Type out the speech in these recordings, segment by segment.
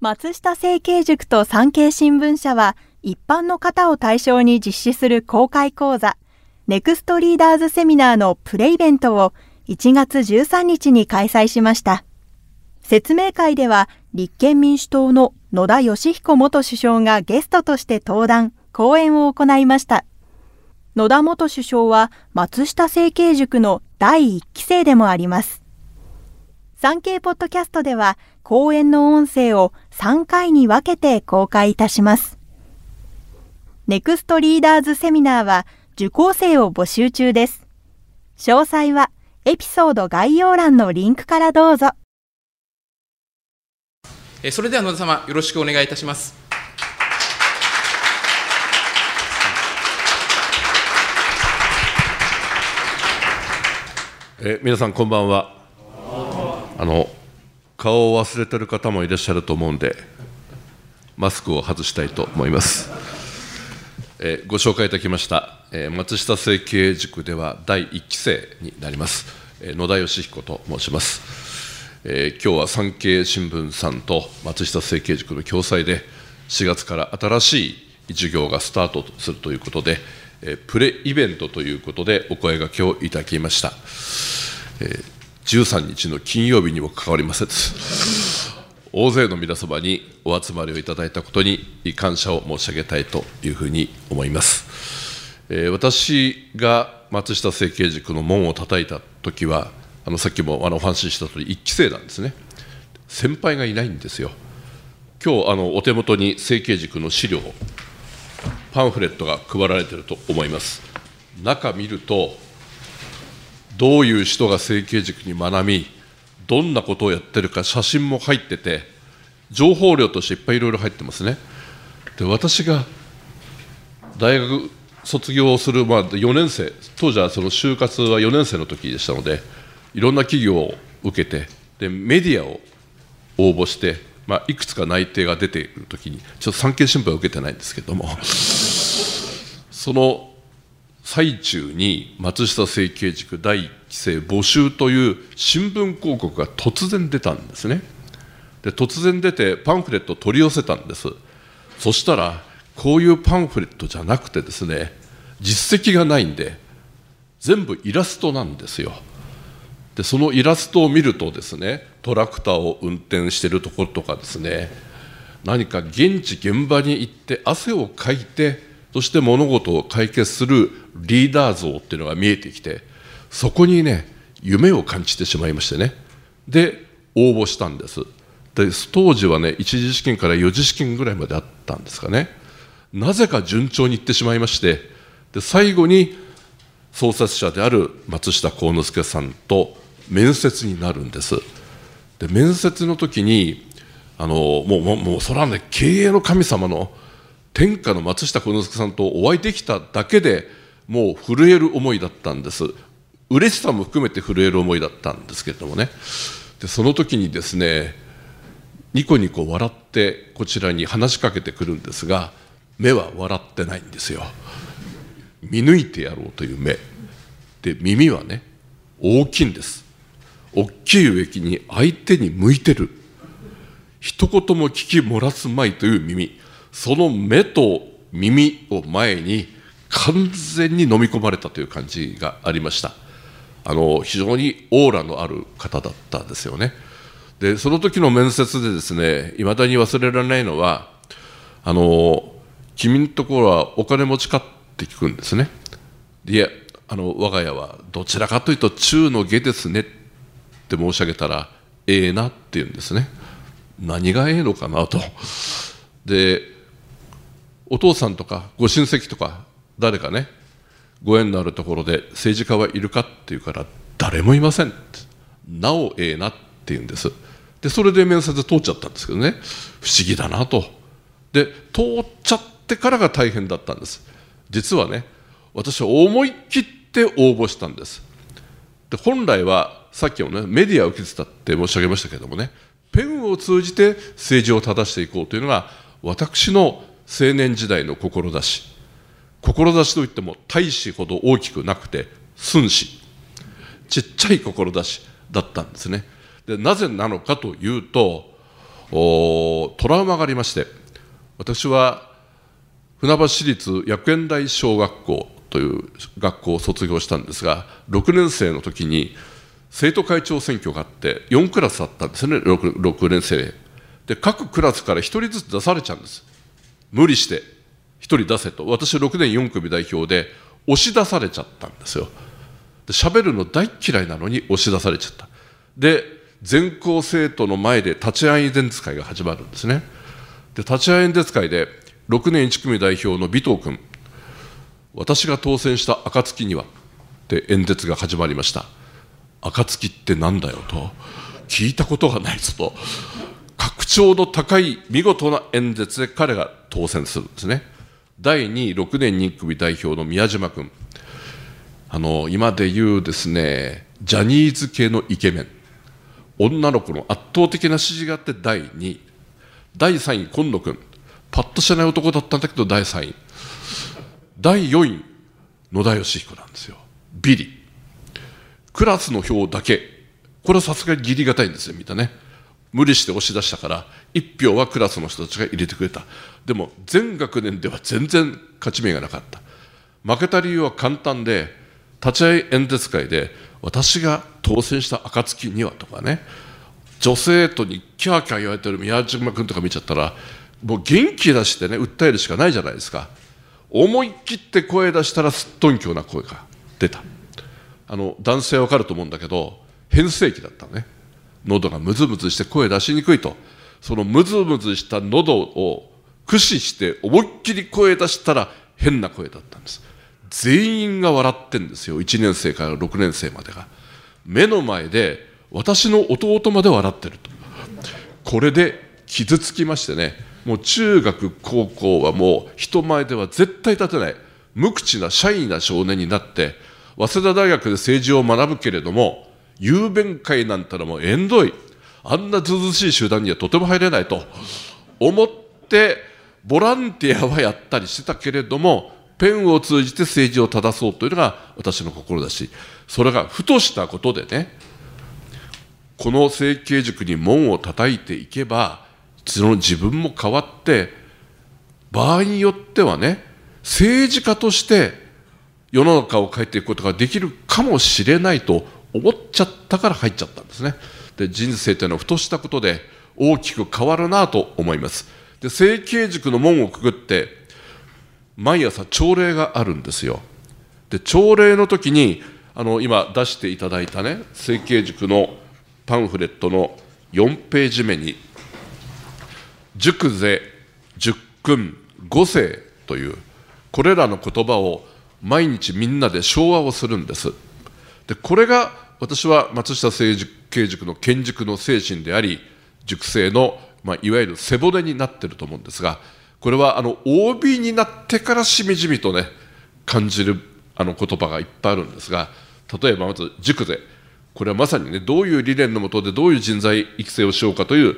松下政経塾と産経新聞社は、一般の方を対象に実施する公開講座、ネクストリーダーズセミナーのプレイベントを1月13日に開催しました。説明会では、立憲民主党の野田佳彦元首相がゲストとして登壇、講演を行いました。野田元首相は、松下政経塾の第1期生でもあります。産経ポッドキャストでは、講演の音声を3回に分けて公開いたします。ネクストリーダーズセミナーは受講生を募集中です。詳細はエピソード概要欄のリンクからどうぞ。それでは野田様、よろしくお願いいたします。皆さんこんばんは。顔を忘れてる方もいらっしゃると思うんで、マスクを外したいと思います。ご紹介いただきました、松下政経塾では第1期生になります、野田佳彦と申します。今日は産経新聞さんと松下政経塾の共催で、4月から新しい授業がスタートするということで、プレイベントということでお声掛けをいただきました。13日の金曜日にも関わりません大勢の皆様にお集まりをいただいたことに感謝を申し上げたいというふうに思います。私が松下政経塾の門を叩いたときは、さっきもお話ししたとおり、1期生なんですね。先輩がいないんですよ。今日お手元に政経塾の資料、パンフレットが配られていると思います。中見ると、どういう人が政経塾に学び、どんなことをやってるか、写真も入ってて、情報量としていっぱいいろいろ入ってますね。で、私が大学卒業する、4年生、当時はその就活は4年生の時でしたので、いろんな企業を受けて、でメディアを応募して、いくつか内定が出ている時に、ちょっと産経新聞は受けてないんですけども、その最中に松下政経塾第1期生募集という新聞広告が突然出たんですね。で、突然出てパンフレットを取り寄せたんです。そしたら、こういうパンフレットじゃなくてですね、実績がないんで、全部イラストなんですよ。で、そのイラストを見るとですね、トラクターを運転しているところとかですね、何か現場に行って汗をかいて、そして物事を解決するリーダー像っていうのが見えてきて、そこにね、夢を感じてしまいましてね。で、応募したんです。で、当時はね、一次試験から四次試験ぐらいまであったんですかね。なぜか順調にいってしまいまして、で、最後に創設者である松下幸之助さんと面接になるんです。で、面接の時に、もうそれはね、経営の神様の天下の松下幸之助さんとお会いできただけでもう震える思いだったんです。嬉しさも含めて震える思いだったんですけれどもね。で、その時にですね、ニコニコ笑ってこちらに話しかけてくるんですが、目は笑ってないんですよ。見抜いてやろうという目。で、耳はね、大きいんです。大きい植木に相手に向いてる。一言も聞き漏らすまいという耳。その目と耳を前に完全に飲み込まれたという感じがありました。非常にオーラのある方だったんですよね。で、その時の面接でですね、いまだに忘れられないのは、君のところはお金持ちかって聞くんですね。いや、我が家はどちらかというと中の下ですねって申し上げたら、ええなって言うんですね。何がええのかなと。で、お父さんとかご親戚とか誰かね、ご縁のあるところで政治家はいるかっていうから、誰もいませんって、なおええなって言うんです。で、それで面接通っちゃったんですけどね、不思議だなと。で、通っちゃってからが大変だったんです。実はね、私は思い切って応募したんです。で、本来はさっきもね、メディアを受けてたって申し上げましたけどもね、ペンを通じて政治を正していこうというのが私の青年時代の志といっても大志ほど大きくなくて、寸志、ちっちゃい志だったんですね。で、なぜなのかというと、トラウマがありまして、私は船橋市立薬園台小学校という学校を卒業したんですが、6年生の時に生徒会長選挙があって、4クラスあったんですね、6年生で、各クラスから1人ずつ出されちゃうんです、無理して、1人出せと、私、6年4組代表で、押し出されちゃったんですよ。で、喋るの大嫌いなのに押し出されちゃった。で、全校生徒の前で立ち会い演説会が始まるんですね。で、立ち会い演説会で、6年1組代表の尾藤君、私が当選した暁にはって演説が始まりました。暁ってなんだよと、聞いたことがないぞと、格調の高い見事な演説で彼が当選するんですね。第2位、6年2組代表の宮島君、今で言うですね、ジャニーズ系のイケメン、女の子の圧倒的な支持があって第2位、第3位、今野君、パッとしない男だったんだけど、第3位、第4位、野田佳彦なんですよ、ビリ、クラスの票だけ、これはさすがにギリがたいんですよ、みんなね。無理して押し出したから、1票はクラスの人たちが入れてくれた。でも、全学年では全然勝ち目がなかった。負けた理由は簡単で、立ち会い演説会で、私が当選した暁にはとかね、女性とにキャーキャー言われてる宮島君とか見ちゃったら、もう元気出してね、訴えるしかないじゃないですか。思い切って声出したら、すっとんきょうな声が出た。男性は分かると思うんだけど、変声期だったのね。喉がムズムズして声出しにくいと、そのムズムズした喉を駆使して思いっきり声出したら変な声だったんです。全員が笑ってんですよ、1年生から6年生までが。目の前で私の弟まで笑ってると。これで傷つきましてね、もう中学高校はもう人前では絶対立てない、無口なシャイな少年になって、早稲田大学で政治を学ぶけれども、雄弁会なんたらもうえんどい、あんなずうずうしい集団にはとても入れないと思って、ボランティアはやったりしてたけれども、ペンを通じて政治を正そうというのが私の志、それがふとしたことでね、この成蹊塾に門を叩いていけば、その自分も変わって、場合によってはね、政治家として世の中を変えていくことができるかもしれないと思っちゃったから入っちゃったんですね。で、人生というのはふとしたことで大きく変わるなと思います。で、成蹊塾の門をくぐって、毎朝朝礼があるんですよ。で、朝礼の時に、今出していただいたね、成蹊塾のパンフレットの4ページ目に、塾是、塾訓、五世という、これらの言葉を毎日みんなで唱和をするんです。で、これが私は松下成蹊塾の建塾の精神であり、塾生の、いわゆる背骨になってると思うんですが、これはOB になってからしみじみとね、感じる言葉がいっぱいあるんですが、例えばまず塾是、これはまさにね、どういう理念のもとでどういう人材育成をしようかという、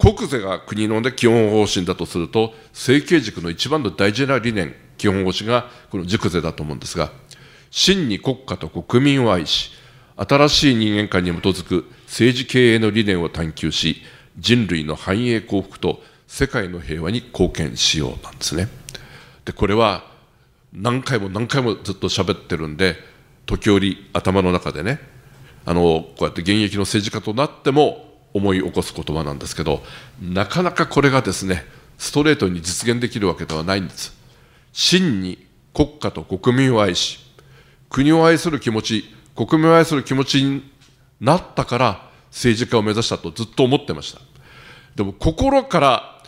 国是が国の、ね、基本方針だとすると、成蹊塾の一番の大事な理念、基本方針がこの塾是だと思うんですが、真に国家と国民を愛し、新しい人間観に基づく政治経営の理念を探求し、人類の繁栄幸福と世界の平和に貢献しようなんですね。で、これは何回も何回もずっと喋ってるんで、時折頭の中でね、こうやって現役の政治家となっても思い起こす言葉なんですけど、なかなかこれがですね、ストレートに実現できるわけではないんです。真に国家と国民を愛し、国を愛する気持ち、国民を愛する気持ちになったから、政治家を目指したとずっと思ってました。でも、心から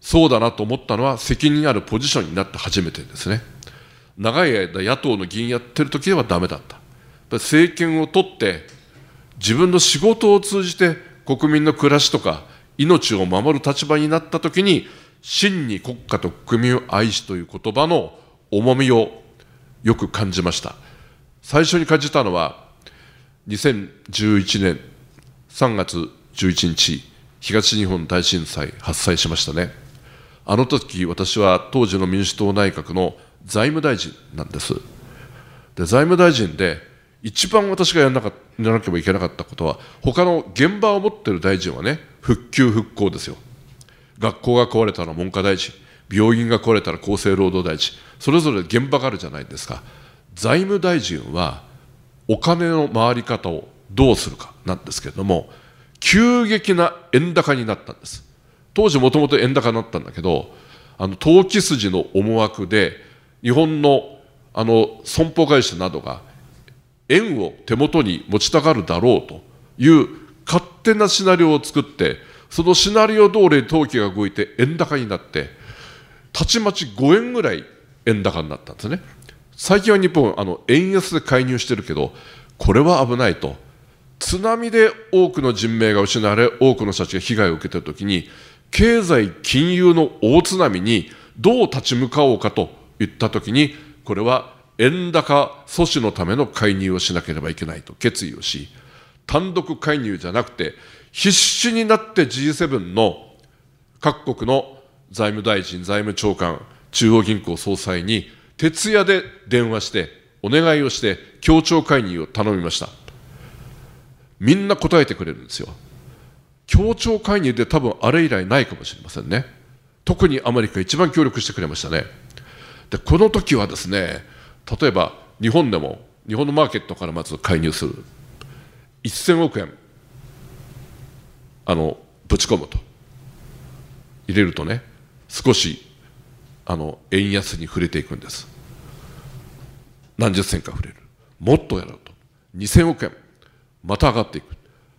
そうだなと思ったのは、責任あるポジションになって初めてですね。長い間、野党の議員やってる時ではだめだった。政権を取って、自分の仕事を通じて、国民の暮らしとか、命を守る立場になったときに、真に国家と国民を愛しという言葉の重みをよく感じました。最初に感じたのは、2011年3月11日、東日本大震災発災しましたね。あの時、私は当時の民主党内閣の財務大臣なんです。で、財務大臣で、一番私がやらなければいけなかったことは、他の現場を持っている大臣はね、復旧・復興ですよ。学校が壊れたら文科大臣、病院が壊れたら厚生労働大臣、それぞれ現場があるじゃないですか。財務大臣はお金の回り方をどうするかなんですけれども、急激な円高になったんです。当時もともと円高になったんだけど、投機筋の思惑で、日本の損保会社などが、円を手元に持ちたがるだろうという勝手なシナリオを作って、そのシナリオ通り投機が動いて円高になって、たちまち5円ぐらい円高になったんですね。最近は日本、円安で介入してるけど、これは危ないと。津波で多くの人命が失われ、多くの人たちが被害を受けているときに、経済、金融の大津波にどう立ち向かおうかといったときに、これは円高阻止のための介入をしなければいけないと決意をし、単独介入じゃなくて、必死になって G7 の各国の財務大臣、財務長官、中央銀行総裁に、徹夜で電話して、お願いをして、協調介入を頼みました。みんな答えてくれるんですよ。協調介入で多分あれ以来ないかもしれませんね。特にアメリカ一番協力してくれましたね。で、この時はですね、例えば日本でも、日本のマーケットからまず介入する。1000億円、ぶち込むと。入れるとね、少し、円安に触れていくんです。何十銭か触れる。もっとやろうと。2000億円。また上がっていく。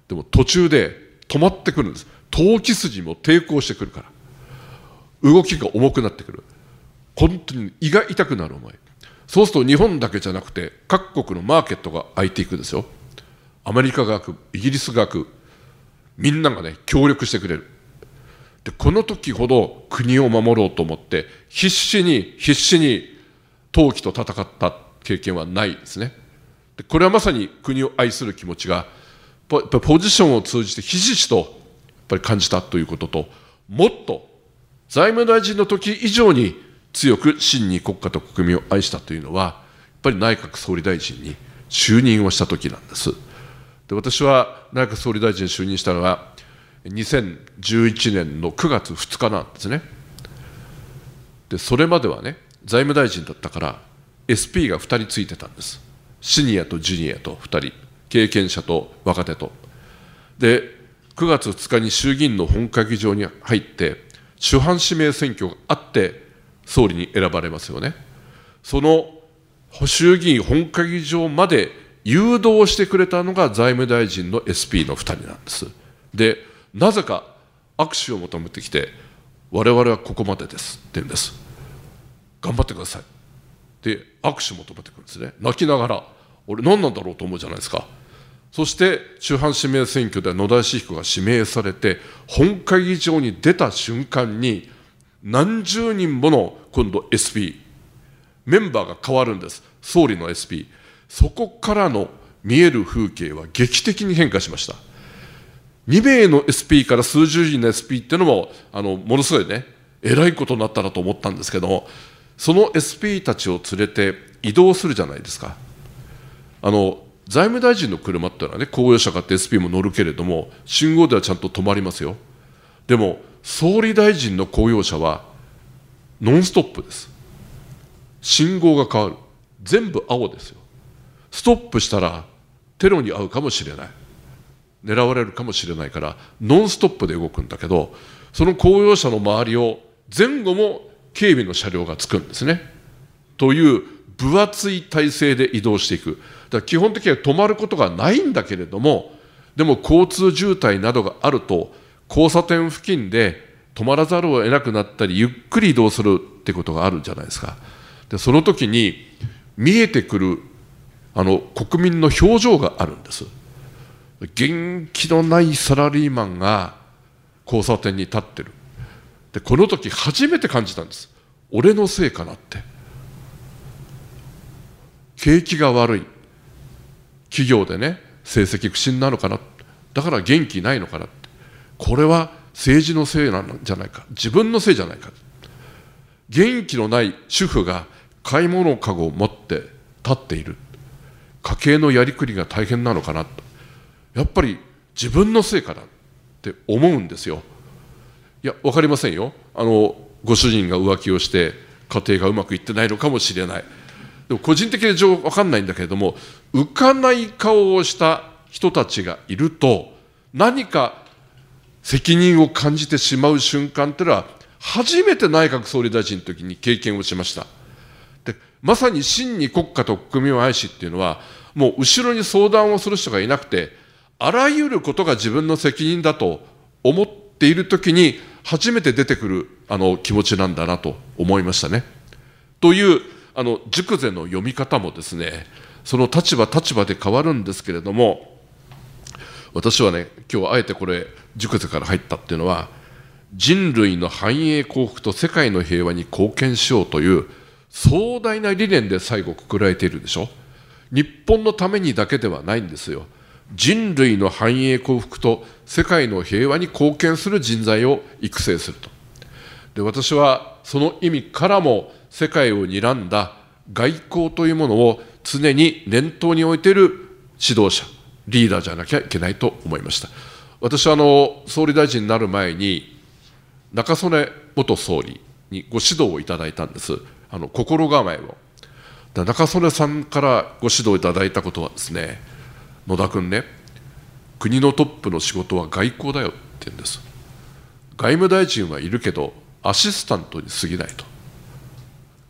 でも途中で止まってくるんです。投機筋も抵抗してくるから。動きが重くなってくる。本当に胃が痛くなる思い。そうすると日本だけじゃなくて各国のマーケットが開いていくんですよ。アメリカが開く、イギリスが開く。みんながね、協力してくれる。で、この時ほど国を守ろうと思って、必死に投機と戦った経験はないですね。で、これはまさに国を愛する気持ちが、やっぱりポジションを通じてひしひしとやっぱり感じたということと、もっと財務大臣の時以上に強く真に国家と国民を愛したというのは、やっぱり内閣総理大臣に就任をした時なんです。で、私は内閣総理大臣に就任したのは、2011年の9月2日なんですね。で、それまではね、財務大臣だったから、SP が2人ついてたんです。シニアとジュニアと2人、経験者と若手と。で、9月2日に衆議院の本会議場に入って、首班指名選挙があって、総理に選ばれますよね。その衆議院本会議場まで誘導してくれたのが財務大臣の SP の2人なんです。で、なぜか握手を求めてきて、我々はここまでですって言うんです。頑張ってください。で、握手を求めてくるんですね。泣きながら、俺、何なんだろうと思うじゃないですか。そして、中間指名選挙で野田佳彦が指名されて、本会議場に出た瞬間に、何十人もの今度 SP、メンバーが変わるんです、総理の SP。そこからの見える風景は劇的に変化しました。2名の SP から数十人の SP っていうのも、ものすごいね、えらいことになったなと思ったんですけども、その SP たちを連れて移動するじゃないですか。財務大臣の車っていうのはね、公用車買って SP も乗るけれども、信号ではちゃんと止まりますよ。でも、総理大臣の公用車は、ノンストップです。信号が変わる。全部青ですよ。ストップしたら、テロに遭うかもしれない。狙われるかもしれないから、ノンストップで動くんだけど、その公用車の周りを前後も警備の車両がつくんですね。という分厚い体制で移動していく。だから基本的には止まることがないんだけれども、でも交通渋滞などがあると、交差点付近で止まらざるを得なくなったり、ゆっくり移動するってことがあるじゃないですか。で、その時に見えてくる国民の表情があるんです。元気のないサラリーマンが交差点に立ってる。で、この時初めて感じたんです。俺のせいかなって。景気が悪い。企業でね、成績不振なのかな。だから元気ないのかなって。これは政治のせいなんじゃないか。自分のせいじゃないか。元気のない主婦が買い物かごを持って立っている。家計のやりくりが大変なのかなと。やっぱり自分のせいかな。って思うんですよ。いや、分かりませんよ。ご主人が浮気をして家庭がうまくいってないのかもしれない。でも個人的な情報分かんないんだけれども、浮かない顔をした人たちがいると、何か責任を感じてしまう瞬間というのは、初めて内閣総理大臣の時に経験をしました。で、まさに真に国家と国民を愛しっていうのは、もう後ろに相談をする人がいなくて、あらゆることが自分の責任だと思っているときに、初めて出てくる気持ちなんだなと思いましたね。という塾是の読み方もですね、その立場立場で変わるんですけれども、私はね、今日あえてこれ、塾是から入ったっていうのは、人類の繁栄幸福と世界の平和に貢献しようという壮大な理念で最後くくられているでしょ。日本のためにだけではないんですよ。人類の繁栄幸福と世界の平和に貢献する人材を育成すると。で、私はその意味からも世界を睨んだ外交というものを常に念頭に置いている指導者、リーダーじゃなきゃいけないと思いました。私は総理大臣になる前に中曽根元総理にご指導をいただいたんです。心構えを。中曽根さんからご指導いただいたことはですね、野田君ね、国のトップの仕事は外交だよって言うんです。外務大臣はいるけど、アシスタントに過ぎないと。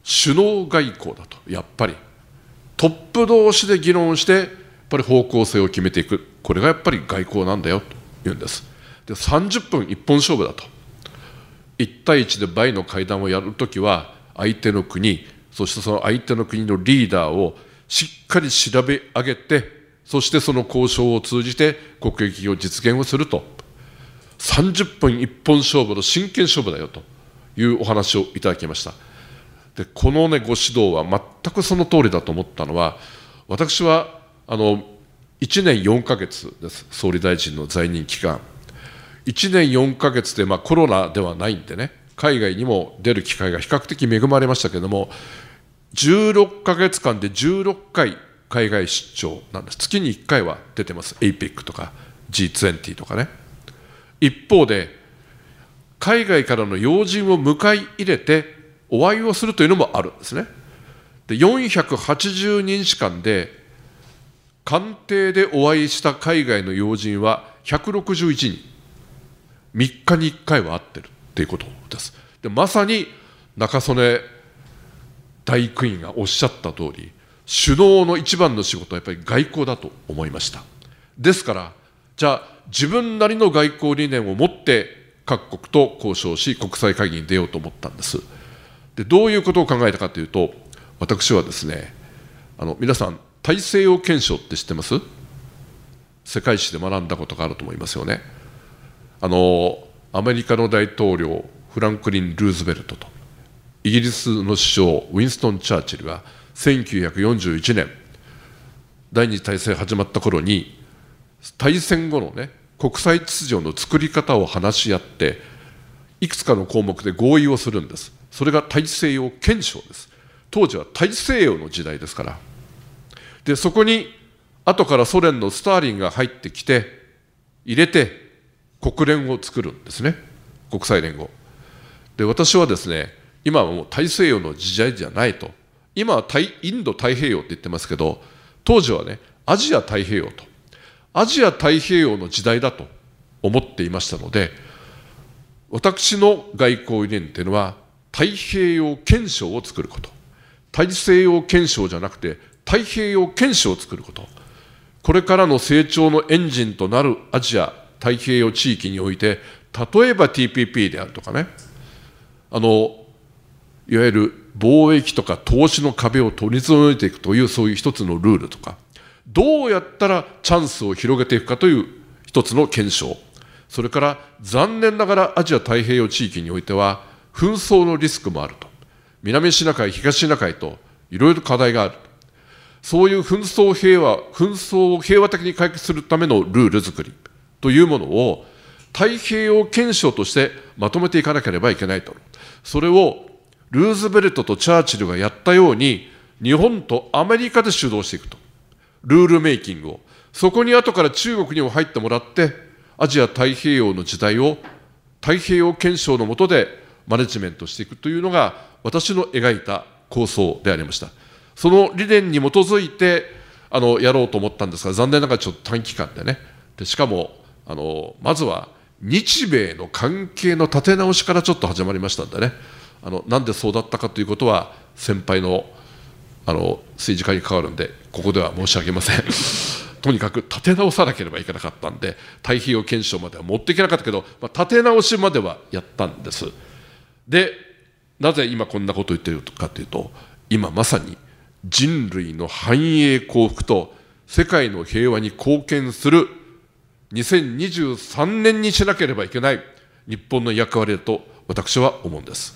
首脳外交だと、やっぱり。トップ同士で議論して、やっぱり方向性を決めていく。これがやっぱり外交なんだよと言うんです。で、30分一本勝負だと。1対1で倍の会談をやるときは、相手の国、そしてその相手の国のリーダーをしっかり調べ上げて、そしてその交渉を通じて国益を実現をすると、30分一本勝負の真剣勝負だよというお話をいただきました。で、このね、ご指導は全くその通りだと思ったのは、私は1年4ヶ月です、総理大臣の在任期間。1年4ヶ月で、コロナではないんでね、海外にも出る機会が比較的恵まれましたけれども、16ヶ月間で16回、海外出張なんです。月に1回は出てます。APEC とか G20 とかね。一方で、海外からの要人を迎え入れて、お会いをするというのもあるんですね。で、480日間で、官邸でお会いした海外の要人は161人、3日に1回は会ってるということです。で、まさに中曽根大勲位がおっしゃった通り、首脳の一番の仕事はやっぱり外交だと思いました。ですから、じゃあ自分なりの外交理念を持って各国と交渉し、国際会議に出ようと思ったんです。で、どういうことを考えたかというと、私はですね、皆さん、大西洋憲章って知ってます？世界史で学んだことがあると思いますよね。アメリカの大統領、フランクリン・ルーズベルトと、イギリスの首相、ウィンストン・チャーチルが、1941年、第二次大戦始まった頃に、大戦後のね、国際秩序の作り方を話し合って、いくつかの項目で合意をするんです。それが大西洋憲章です。当時は大西洋の時代ですから。で、そこに、後からソ連のスターリンが入ってきて、入れて、国連を作るんですね。国際連合。で、私はですね、今はもう大西洋の時代じゃないと。今はインド太平洋って言ってますけど、当時はね、アジア太平洋と、アジア太平洋の時代だと思っていましたので、私の外交理念というのは、太平洋憲章を作ること、大西洋憲章じゃなくて、太平洋憲章を作ること、これからの成長のエンジンとなるアジア太平洋地域において、例えば TPP であるとかね、いわゆる貿易とか投資の壁を取り除いていくという、そういう一つのルールとか、どうやったらチャンスを広げていくかという一つの憲章、それから残念ながらアジア太平洋地域においては、紛争のリスクもあると、南シナ海、東シナ海といろいろ課題がある、そういう紛争を平和的に解決するためのルール作りというものを、太平洋憲章としてまとめていかなければいけないと。それをルーズベルトとチャーチルがやったように、日本とアメリカで主導していくと。ルールメイキングを。そこに後から中国にも入ってもらって、アジア太平洋の時代を太平洋憲章の下でマネジメントしていくというのが、私の描いた構想でありました。その理念に基づいてやろうと思ったんですが、残念ながらちょっと短期間でね、でしかもまずは日米の関係の立て直しからちょっと始まりましたんでね、なんでそうだったかということは、先輩の政治家に関わるんで、ここでは申し上げません。とにかく立て直さなければいけなかったんで、太平洋憲章までは持っていけなかったけど、まあ、立て直しまではやったんです。で、なぜ今こんなことを言っているかというと、今まさに人類の繁栄幸福と世界の平和に貢献する2023年にしなければいけない日本の役割だと私は思うんです。